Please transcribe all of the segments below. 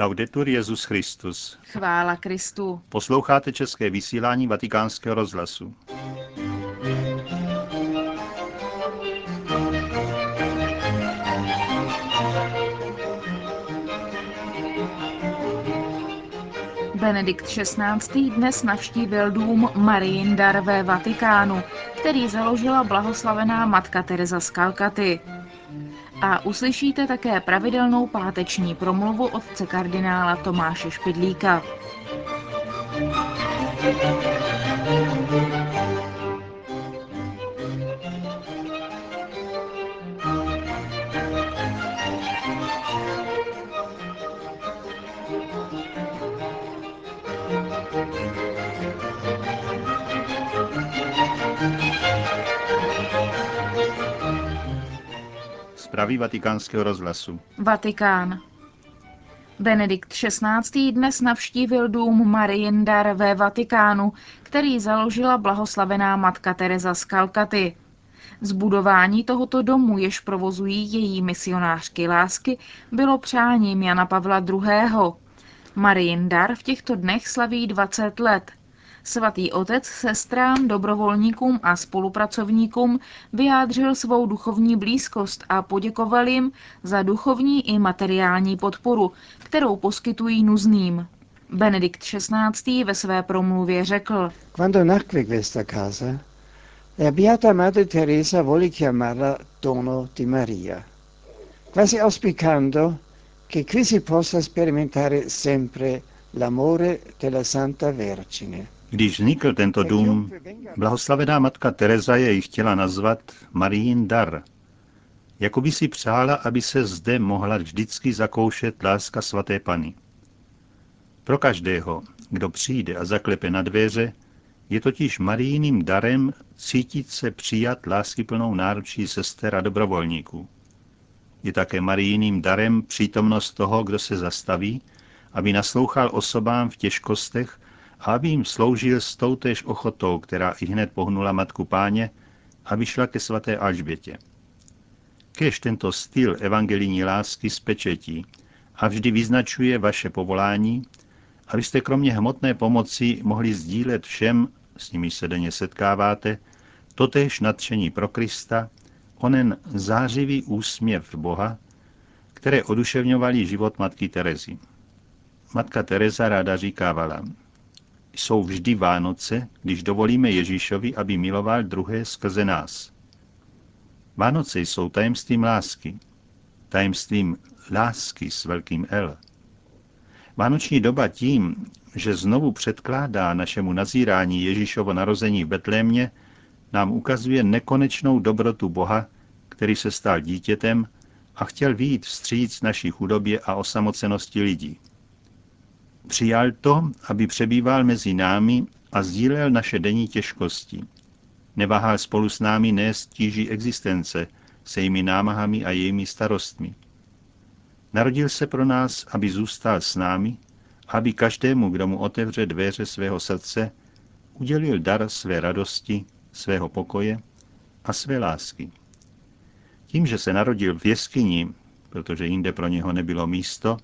Laudetur Jesus Christus. Chvála Kristu. Posloucháte české vysílání Vatikánského rozhlasu. Benedikt XVI. Dnes navštívil dům Mariin Dar ve Vatikánu, který založila blahoslavená Matka Teresa z Kalkaty. A uslyšíte také pravidelnou páteční promluvu otce kardinála Tomáše Špidlíka. Zprávy Vatikánského rozhlasu. Vatikán. Benedikt XVI. Dnes navštívil dům Mariin Dar ve Vatikánu, který založila blahoslavená Matka Teresa z Kalkaty. Zbudování tohoto domu, jež provozují její misionářky lásky, bylo přáním Jana Pavla II. Mariin Dar v těchto dnech slaví 20 let. Svatý otec sestrám, dobrovolníkům a spolupracovníkům vyjádřil svou duchovní blízkost a poděkoval jim za duchovní i materiální podporu, kterou poskytují nuzným. Benedikt XVI. Ve své promluvě řekl: Quando nacque questa casa, la Beata Madre Teresa volle chiamarla Dono di Maria, quasi auspicando che qui si possa sperimentare sempre l'amore della Santa Vergine. Když vznikl tento dům, blahoslavená Matka Teresa jej chtěla nazvat Mariin Dar. Jakoby si přála, aby se zde mohla vždycky zakoušet láska svaté Panny. Pro každého, kdo přijde a zaklepe na dveře, je totiž Mariinným darem cítit se přijat láskyplnou náručí sester a dobrovolníků. Je také Mariinným darem přítomnost toho, kdo se zastaví, aby naslouchal osobám v těžkostech, aby jim sloužil s toutéž ochotou, která ihned pohnula Matku Páně, aby šla ke svaté Alžbětě. Kéž tento styl evangelijní lásky spečetí a vždy vyznačuje vaše povolání, abyste kromě hmotné pomoci mohli sdílet všem, s nimiž se denně setkáváte, totéž nadšení pro Krista, onen zářivý úsměv Boha, které oduševňovaly život Matky Terezy. Matka Teresa ráda říkávala: Jsou vždy Vánoce, když dovolíme Ježíšovi, aby miloval druhé skrze nás. Vánoce jsou tajemstvím lásky s velkým L. Vánoční doba tím, že znovu předkládá našemu nazírání Ježíšovo narození v Betlémě, nám ukazuje nekonečnou dobrotu Boha, který se stal dítětem a chtěl vyjít vstříc naší chudobě a osamocenosti lidí. Přijal to, aby přebýval mezi námi a sdílel naše denní těžkosti. Neváhal spolu s námi nést tíži existence, se jejími námahami a jejími starostmi. Narodil se pro nás, aby zůstal s námi, aby každému, kdo mu otevře dveře svého srdce, udělil dar své radosti, svého pokoje a své lásky. Tím, že se narodil v jeskyni, protože jinde pro něho nebylo místo,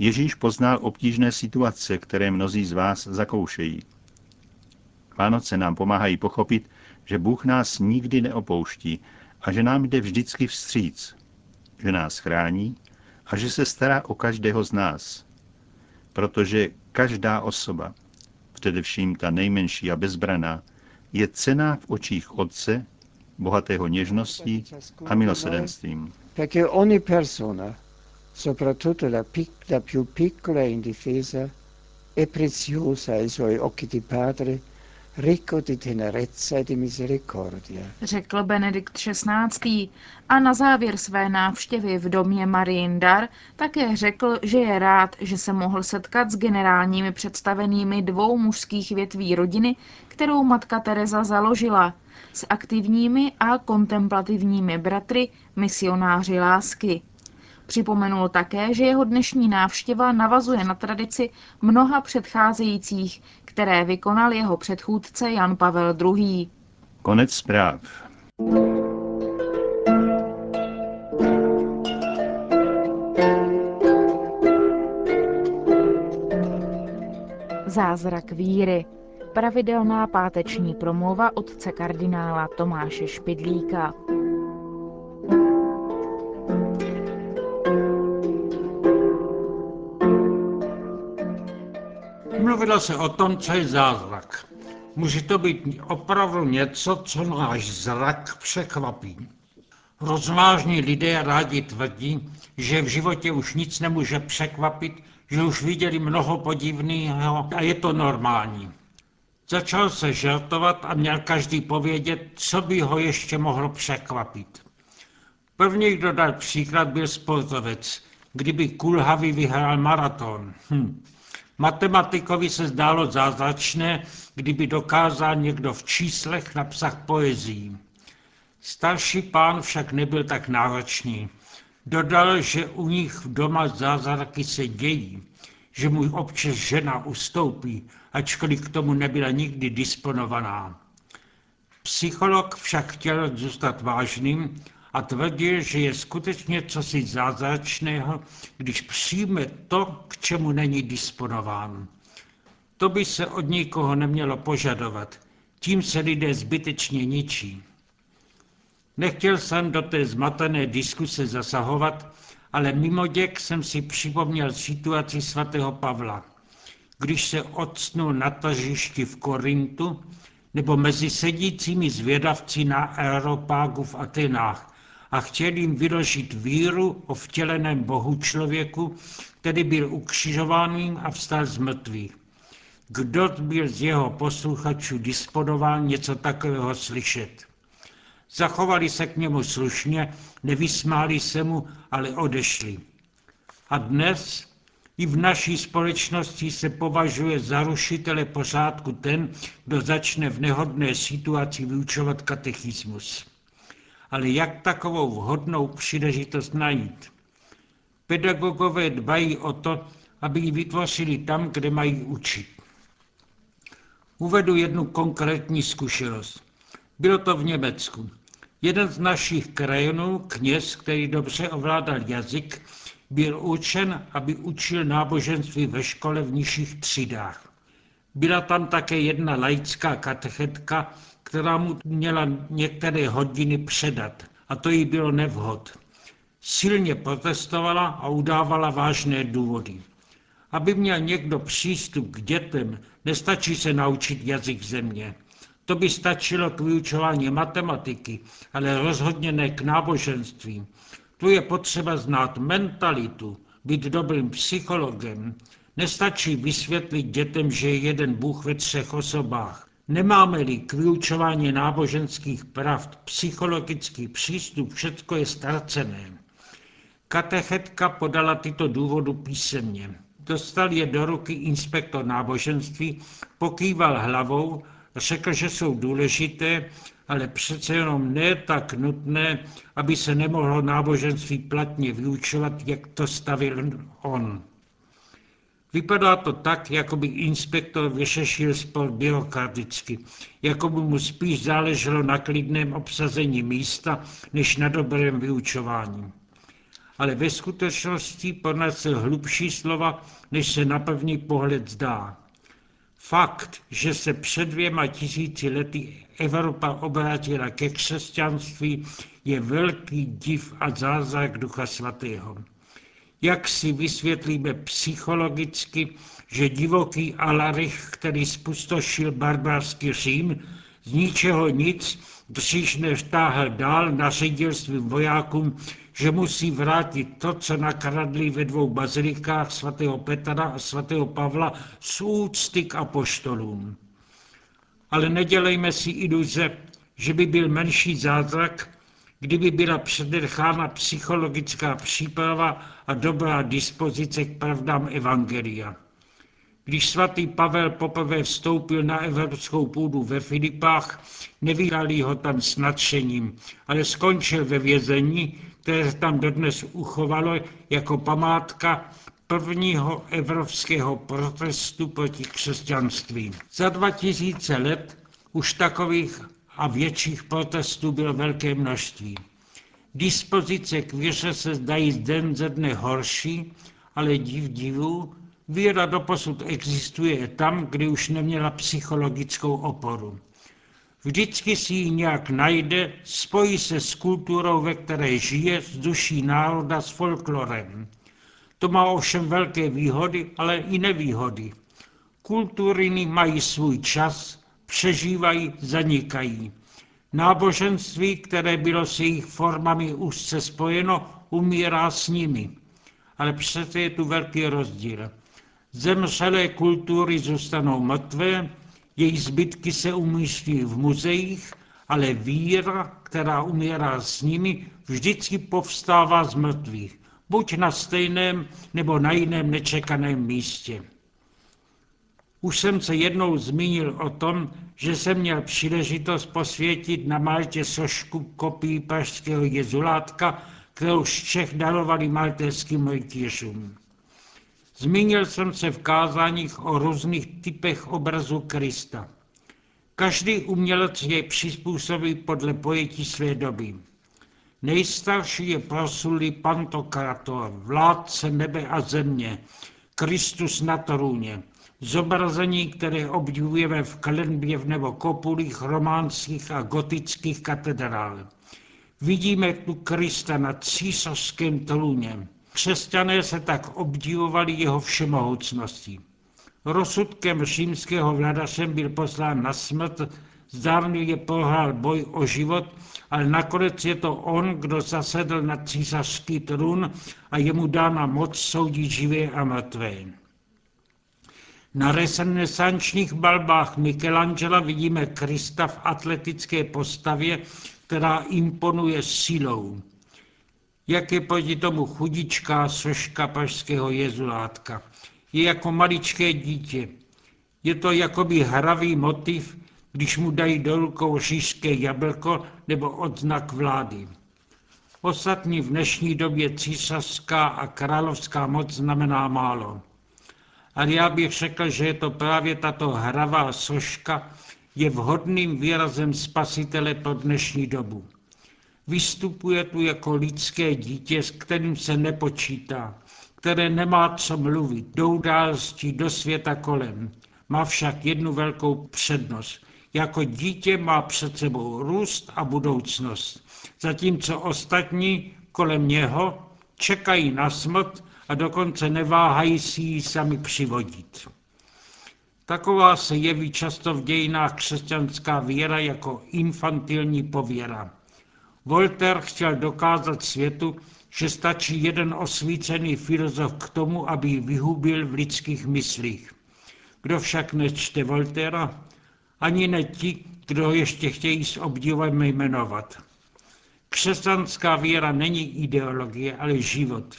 Ježíš poznal obtížné situace, které mnozí z vás zakoušejí. Vánoce nám pomáhají pochopit, že Bůh nás nikdy neopouští a že nám jde vždycky vstříc, že nás chrání a že se stará o každého z nás. Protože každá osoba, především ta nejmenší a bezbraná, je cenná v očích Otce, bohatého něžností a milosrdenstvím. Soprattutto la più piccola e indifesa, è preziosa ai suoi occhi di padre, ricco di tenerezza e di misericordia. Řekl Benedikt XVI. A na závěr své návštěvy v domě Mariin Dar také řekl, že je rád, že se mohl setkat s generálními představenými dvou mužských větví rodiny, kterou Matka Teresa založila, s aktivními a kontemplativními bratry, misionáři lásky. Připomenul také, že jeho dnešní návštěva navazuje na tradici mnoha předcházejících, které vykonal jeho předchůdce Jan Pavel II. Konec zpráv. Zázrak víry. Pravidelná páteční promluva otce kardinála Tomáše Špidlíka. Mluvilo se o tom, co je zázrak. Může to být opravdu něco, co náš zrak překvapí. Rozvážní lidé rádi tvrdí, že v životě už nic nemůže překvapit, že už viděli mnoho podivného a je to normální. Začal se žertovat a měl každý povědět, co by ho ještě mohlo překvapit. První, kdo dal příklad, byl sportovec, kdyby kulhavý vyhrál maraton. Matematikovi se zdálo zázračné, kdyby dokázal někdo v číslech napsat poezii. Starší pán však nebyl tak náročný. Dodal, že u nich doma zázraky se dějí, že mu občas žena ustoupí, ačkoliv k tomu nebyla nikdy disponovaná. Psycholog však chtěl zůstat vážným a tvrdil, že je skutečně cosi zázračného, když přijme to, k čemu není disponován. To by se od nikoho nemělo požadovat, tím se lidé zbytečně ničí. Nechtěl jsem do té zmatené diskuse zasahovat, ale mimoděk jsem si připomněl situaci sv. Pavla. Když se octnul na tržišti v Korintu, nebo mezi sedícími zvědavci na aeropágu v Atenách a chtěl jim vyložit víru o vtěleném bohu člověku, který byl ukřižován a vstal z mrtvých. Kdo byl z jeho posluchačů disponován něco takového slyšet? Zachovali se k němu slušně, nevysmáli se mu, ale odešli. A dnes i v naší společnosti se považuje za rušitele pořádku ten, kdo začne v nehodné situaci vyučovat katechismus. Ale jak takovou vhodnou příležitost najít? Pedagogové dbají o to, aby ji vytvořili tam, kde mají učit. Uvedu jednu konkrétní zkušenost. Bylo to v Německu. Jeden z našich krajanů, kněz, který dobře ovládal jazyk, byl určen, aby učil náboženství ve škole v nižších třídách. Byla tam také jedna laická katechetka, která mu měla některé hodiny předat, a to jí bylo nevhod. Silně protestovala a udávala vážné důvody. Aby měl někdo přístup k dětem, nestačí se naučit jazyk země. To by stačilo k vyučování matematiky, ale rozhodně ne k náboženství. Tu je potřeba znát mentalitu, být dobrým psychologem. Nestačí vysvětlit dětem, že je jeden Bůh ve třech osobách. Nemáme-li k vyučování náboženských pravd, psychologický přístup, všecko je ztracené. Katechetka podala tyto důvody písemně. Dostal je do ruky inspektor náboženství, pokýval hlavou, řekl, že jsou důležité, ale přece jenom ne tak nutné, aby se nemohlo náboženství platně vyučovat, jak to stavil on. Vypadá to tak, jako by inspektor vyřešil spor byrokraticky, jako by mu spíš záleželo na klidném obsazení místa, než na dobrém vyučování. Ale ve skutečnosti ponese hlubší slova, než se na první pohled zdá. Fakt, že se před 2000 lety Evropa obrátila ke křesťanství, je velký div a zázrak Ducha Svatého. Jak si vysvětlíme psychologicky, že divoký Alarich, který spustošil barbarský Řím, z ničeho nic, dříž než táhl dál, nařídil svým vojákům, že musí vrátit to, co nakradli ve 2 bazilikách sv. Petra a sv. Pavla z úcty k apoštolům. Ale nedělejme si iluze, že by byl menší zázrak, kdyby byla předechána psychologická příprava a dobrá dispozice k pravdám evangelia. Když sv. Pavel poprvé vstoupil na evropskou půdu ve Filipách, nevydali ho tam s nadšením, ale skončil ve vězení, které tam dodnes uchovalo jako památka prvního evropského protestu proti křesťanství. Za 2000 let už takových a větších protestů bylo velké množství. Dispozice k víře se zdají den ze dne horší, ale div divu, Víra doposud existuje tam, kdy už neměla psychologickou oporu. Vždycky si ji nějak najde, spojí se s kulturou, ve které žije, s duší národa, s folklorem. To má ovšem velké výhody, ale i nevýhody. Kulturiny mají svůj čas, přežívají, zanikají. Náboženství, které bylo s jejich formami úzce spojeno, umírá s nimi. Ale přece je tu velký rozdíl. Zemřelé kultury zůstanou mrtvé, její zbytky se umístí v muzeích, ale víra, která umírá s nimi, vždycky povstává z mrtvých, buď na stejném nebo na jiném nečekaném místě. Už jsem se jednou zmínil o tom, že jsem měl příležitost posvětit na Maltě sošku kopii pražského jezulátka, kterou z Čech darovali maltéským rytířům. Zmínil jsem se v kázáních o různých typech obrazu Krista. Každý umělec je přizpůsobí podle pojetí své doby. Nejstarší je proslulý Pantokrator, vládce nebe a země, Kristus na trůně. Zobrazení, které obdivujeme v klenbě nebo kopulích románských a gotických katedrál. Vidíme tu Krista na císařském trůně. Křesťané se tak obdivovali jeho všemohoucností. Rozsudkem římského vladaře byl poslán na smrt, zdárně prohrál boj o život, ale nakonec je to on, kdo zasedl na císařský trůn a je mu dána moc soudit živé a mrtvé. Na renesančních malbách Michelangela vidíme Krista v atletické postavě, která imponuje silou. Jak je proti tomu chudičká soška pražského jezulátka. Je jako maličké dítě. Je to jakoby hravý motiv, když mu dají do rukou říšské jablko nebo odznak vlády. Ostatní v dnešní době císařská a královská moc znamená málo. Ale já bych řekl, že je to právě tato hravá soška, je vhodným výrazem spasitele pro dnešní dobu. Vystupuje tu jako lidské dítě, s kterým se nepočítá, které nemá co mluvit, jdou dálstí do světa kolem. Má však jednu velkou přednost. Jako dítě má před sebou růst a budoucnost, zatímco ostatní kolem něho čekají na smrt a dokonce neváhají si ji sami přivodit. Taková se jeví často v dějinách křesťanská víra jako infantilní pověra. Voltaire chtěl dokázat světu, že stačí jeden osvícený filozof k tomu, aby ji vyhubil v lidských myslích. Kdo však nečte Voltaira? Ani ne ti, kdo ještě chtějí s obdivem jmenovat. Křesťanská víra není ideologie, ale život.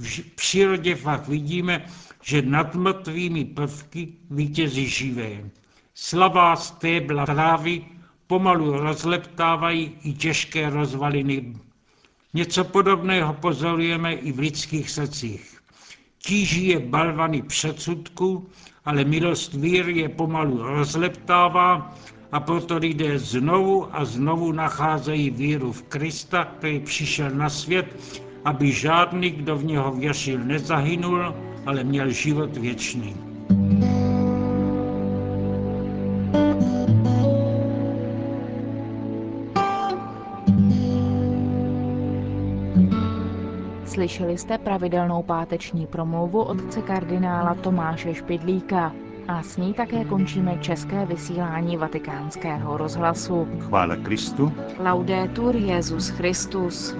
V přírodě fakt vidíme, že nad mrtvými prvky vítězí živé. Slabá stébla trávy pomalu rozleptávají i těžké rozvaliny. Něco podobného pozorujeme i v lidských srdcích. Tíží je balvany předsudků, ale milost víry je pomalu rozleptává a proto lidé znovu a znovu nacházejí víru v Krista, který přišel na svět, aby žádný, kdo v něho věřil, nezahynul, ale měl život věčný. Slyšeli jste pravidelnou páteční promluvu otce kardinála Tomáše Špidlíka. A s ní také končíme české vysílání Vatikánského rozhlasu. Chvála Kristu. Laudetur Jesus Christus.